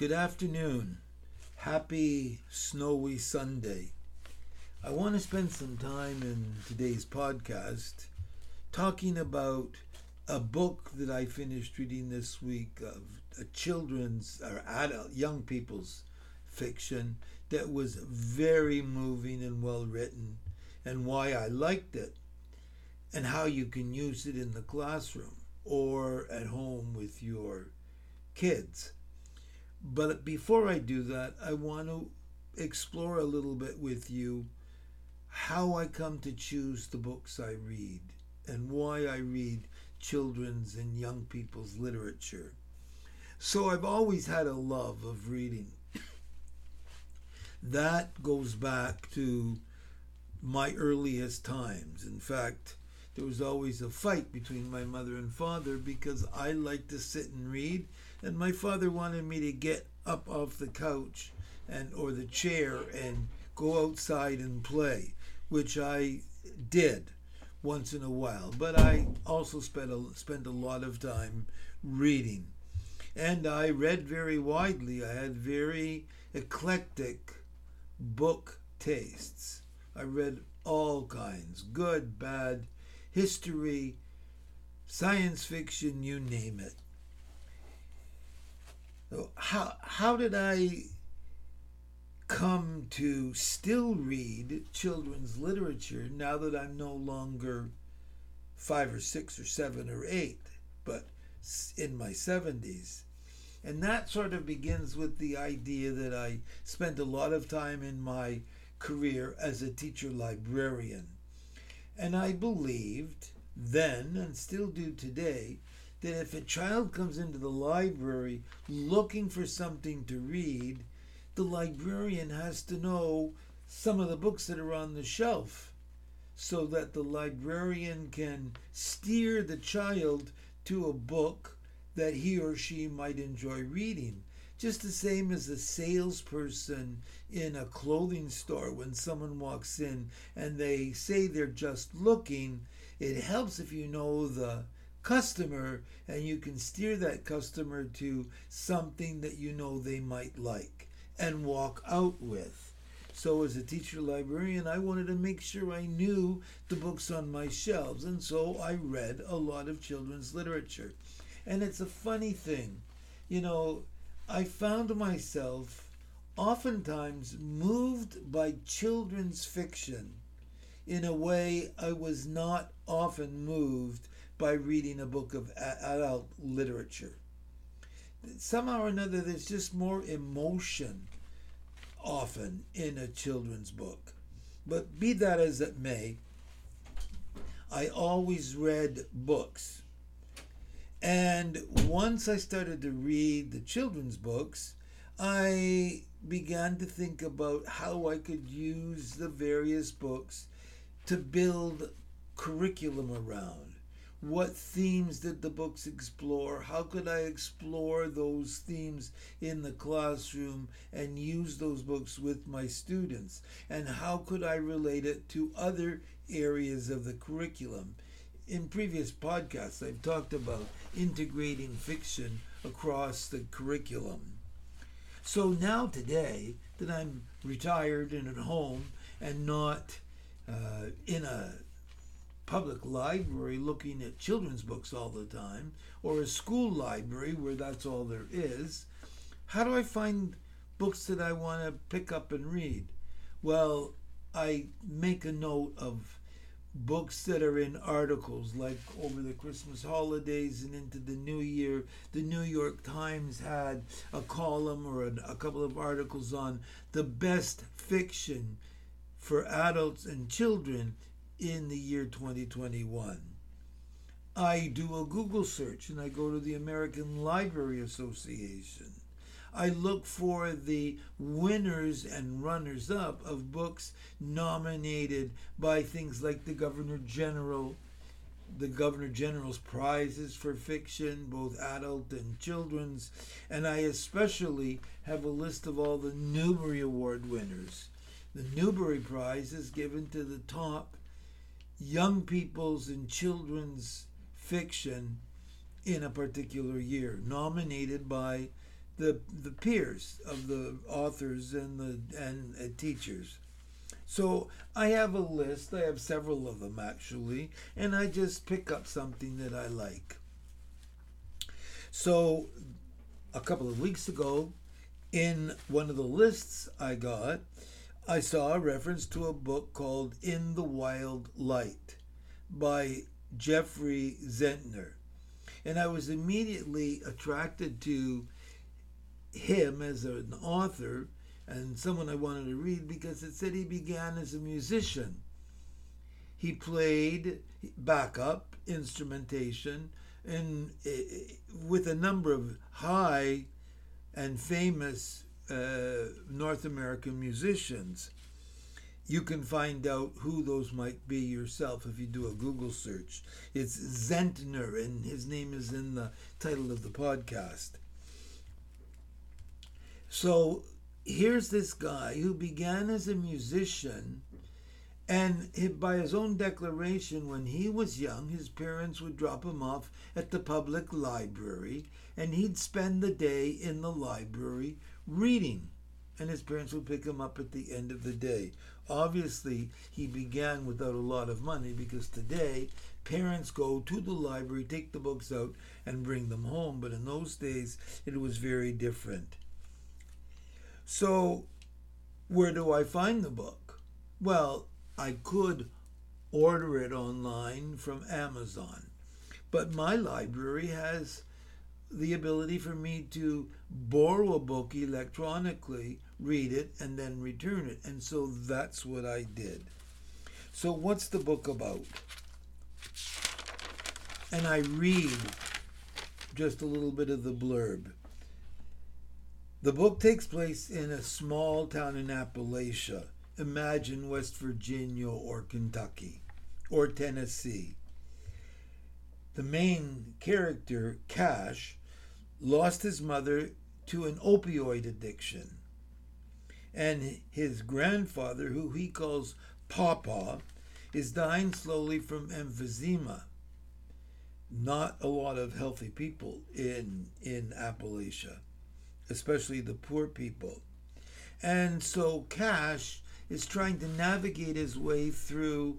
Good afternoon. Happy snowy Sunday. I want to spend some time in today's podcast talking about a book that I finished reading this week of a children's or adult young people's fiction that was very moving and well written, and why I liked it and how you can use it in the classroom or at home with your kids. But before I do that, I want to explore a little bit with you how I come to choose the books I read and why I read children's and young people's literature. So I've always had a love of reading. That goes back to my earliest times. In fact, there was always a fight between my mother and father because I liked to sit and read, and my father wanted me to get up off the couch or the chair and go outside and play, which I did once in a while. But I also spent a lot of time reading. And I read very widely. I had very eclectic book tastes. I read all kinds, good, bad, history, science fiction, you name it. So how did I come to still read children's literature now that I'm no longer 5 or 6 or 7 or 8, but in my 70s? And that sort of begins with the idea that I spent a lot of time in my career as a teacher librarian. And I believed then, and still do today, that if a child comes into the library looking for something to read, the librarian has to know some of the books that are on the shelf so that the librarian can steer the child to a book that he or she might enjoy reading. Just the same as a salesperson in a clothing store, when someone walks in and they say they're just looking, it helps if you know the customer and you can steer that customer to something that you know they might like and walk out with. So as a teacher librarian, I wanted to make sure I knew the books on my shelves, and so I read a lot of children's literature. And it's a funny thing, you know, I found myself oftentimes moved by children's fiction in a way I was not often moved by reading a book of adult literature. Somehow or another, there's just more emotion often in a children's book. But be that as it may, I always read books. And once I started to read the children's books, I began to think about how I could use the various books to build curriculum around. What themes did the books explore? How could I explore those themes in the classroom and use those books with my students? And how could I relate it to other areas of the curriculum? In previous podcasts, I've talked about integrating fiction across the curriculum. So now today, that I'm retired and at home and not in a public library looking at children's books all the time, or a school library where that's all there is, how do I find books that I want to pick up and read? Well, I make a note of books that are in articles, like over the Christmas holidays and into the new year. The New York Times had a column or a couple of articles on the best fiction for adults and children in the year 2021. I do a Google search and I go to the American Library Association. I look for the winners and runners-up of books nominated by things like the Governor General's Prizes for fiction, both adult and children's, and I especially have a list of all the Newbery Award winners. The Newbery Prize is given to the top young people's and children's fiction in a particular year, nominated by the peers of the authors and teachers. So I have a list. I have several of them, actually, and I just pick up something that I like. So a couple of weeks ago, in one of the lists I got, I saw a reference to a book called In the Wild Light by Jeffrey Zentner. And I was immediately attracted to him as an author and someone I wanted to read, because it said he began as a musician. He played backup instrumentation with a number of high and famous North American musicians. You can find out who those might be yourself if you do a Google search. It's Zentner, and his name is in the title of the podcast. So here's this guy who began as a musician, and by his own declaration, when he was young, his parents would drop him off at the public library, and he'd spend the day in the library reading, and his parents would pick him up at the end of the day. Obviously, he began without a lot of money, because today parents go to the library, take the books out, and bring them home. But in those days, it was very different. So where do I find the book? Well, I could order it online from Amazon, but my library has the ability for me to borrow a book electronically, read it, and then return it. And so that's what I did. So what's the book about? And I read just a little bit of the blurb. The book takes place in a small town in Appalachia. Imagine West Virginia or Kentucky or Tennessee. The main character, Cash, lost his mother to an opioid addiction. And his grandfather, who he calls Papa, is dying slowly from emphysema. Not a lot of healthy people in Appalachia, especially the poor people. And so Cash is trying to navigate his way through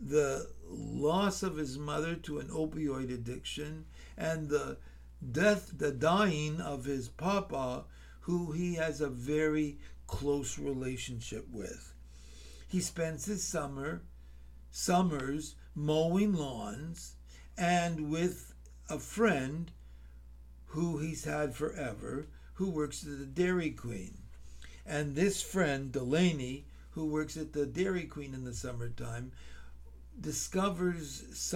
the loss of his mother to an opioid addiction and the dying of his papa, who he has a very close relationship with. He spends his summers mowing lawns and with a friend who he's had forever, who works at the Dairy Queen. And this friend, Delaney, who works at the Dairy Queen in the summertime, discovers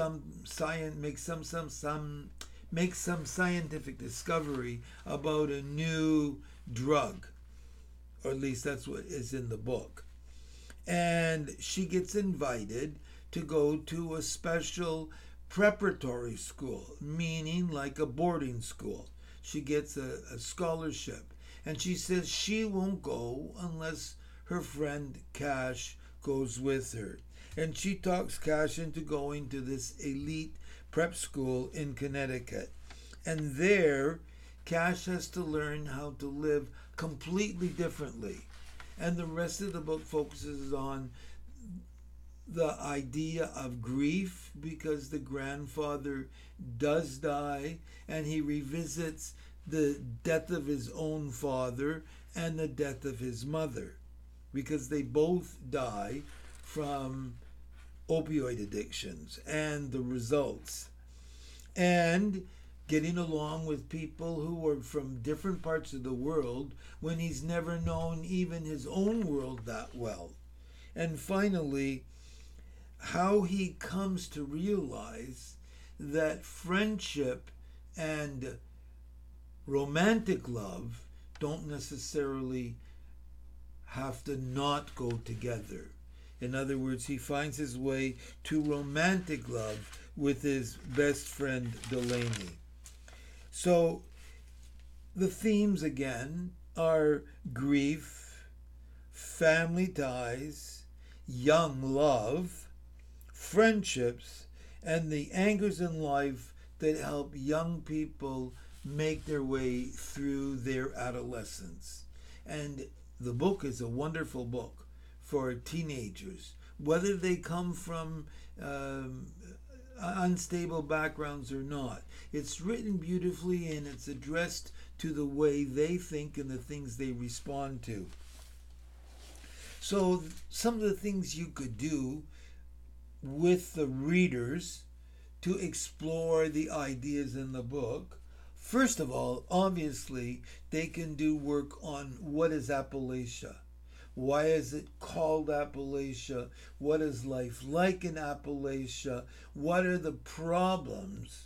makes some scientific discovery about a new drug, or at least that's what is in the book. And she gets invited to go to a special preparatory school, meaning like a boarding school. She gets a scholarship, and she says she won't go unless her friend Cash goes with her. And she talks Cash into going to this elite prep school in Connecticut. And there, Cash has to learn how to live completely differently. And the rest of the book focuses on the idea of grief, because the grandfather does die, and he revisits the death of his own father and the death of his mother, because they both die from opioid addictions and the results, and getting along with people who are from different parts of the world when he's never known even his own world that well. And finally, how he comes to realize that friendship and romantic love don't necessarily have to not go together. In other words, he finds his way to romantic love with his best friend, Delaney. So the themes, again, are grief, family ties, young love, friendships, and the angers in life that help young people make their way through their adolescence. And the book is a wonderful book for teenagers, whether they come from unstable backgrounds or not. It's written beautifully, and it's addressed to the way they think and the things they respond to. So some of the things you could do with the readers to explore the ideas in the book. First of all, obviously, they can do work on what is Appalachia. Why is it called Appalachia? What is life like in Appalachia? What are the problems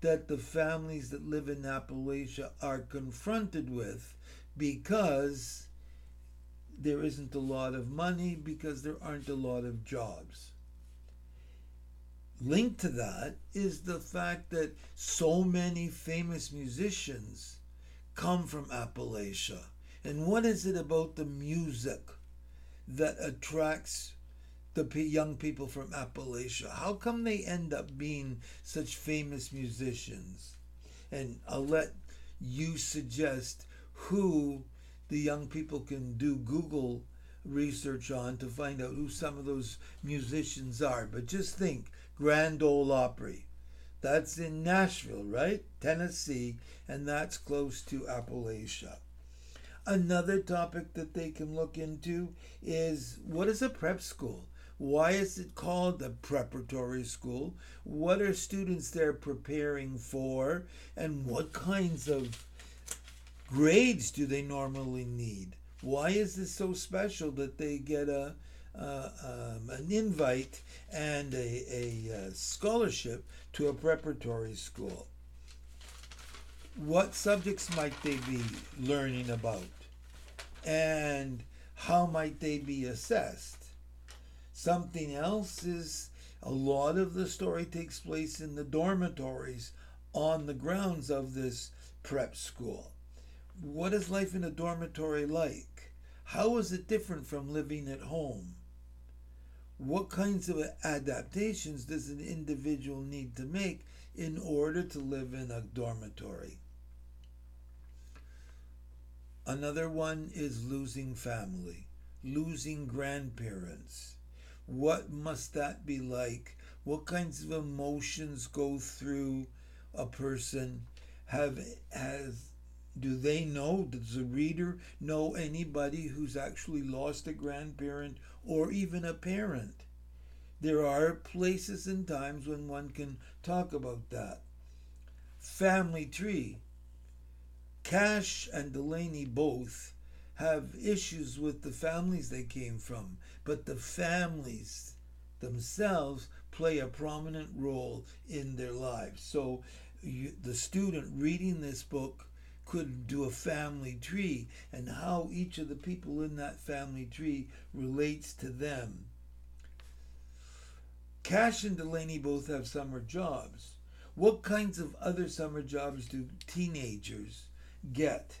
that the families that live in Appalachia are confronted with? Because there isn't a lot of money, because there aren't a lot of jobs. Linked to that is the fact that so many famous musicians come from Appalachia. And what is it about the music that attracts the young people from Appalachia? How come they end up being such famous musicians? And I'll let you suggest who the young people can do Google research on to find out who some of those musicians are. But just think, Grand Ole Opry. That's in Nashville, right? Tennessee, and that's close to Appalachia. Another topic that they can look into is, what is a prep school? Why is it called a preparatory school? What are students there preparing for? And what kinds of grades do they normally need? Why is this so special that they get an invite and a scholarship to a preparatory school? What subjects might they be learning about? And how might they be assessed? Something else is, a lot of the story takes place in the dormitories on the grounds of this prep school. What is life in a dormitory like? How is it different from living at home? What kinds of adaptations does an individual need to make in order to live in a dormitory? Another one is losing family, losing grandparents. What must that be like? What kinds of emotions go through a person? Do they know, does the reader know anybody who's actually lost a grandparent or even a parent? There are places and times when one can talk about that. Family tree. Cash and Delaney both have issues with the families they came from, but the families themselves play a prominent role in their lives. So the student reading this book could do a family tree and how each of the people in that family tree relates to them. Cash and Delaney both have summer jobs. What kinds of other summer jobs do teenagers get?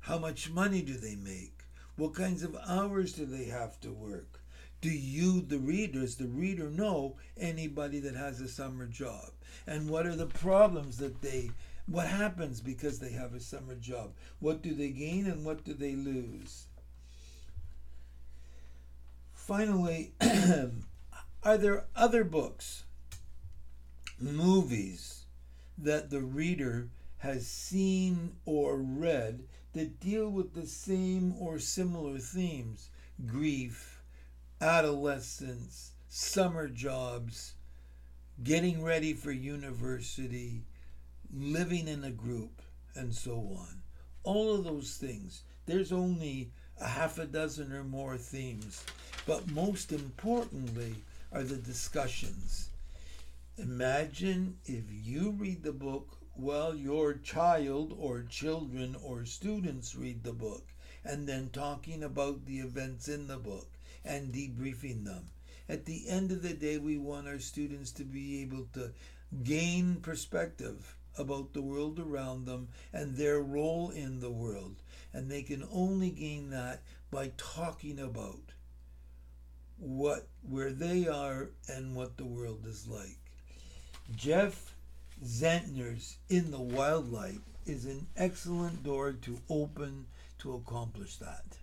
How much money do they make? What kinds of hours do they have to work? Do you, the reader, know anybody that has a summer job? And what are the problems what happens because they have a summer job? What do they gain and what do they lose? Finally, are there other books, movies that the reader has seen or read that deal with the same or similar themes? Grief, adolescence, summer jobs, getting ready for university, living in a group, and so on. All of those things. There's only a half a dozen or more themes, but most importantly are the discussions. Imagine if you read the book while your child or children or students read the book, and then talking about the events in the book and debriefing them. At the end of the day, we want our students to be able to gain perspective about the world around them and their role in the world. And they can only gain that by talking about where they are and what the world is like. Jeff Zentner's In the Wild Light is an excellent door to open to accomplish that.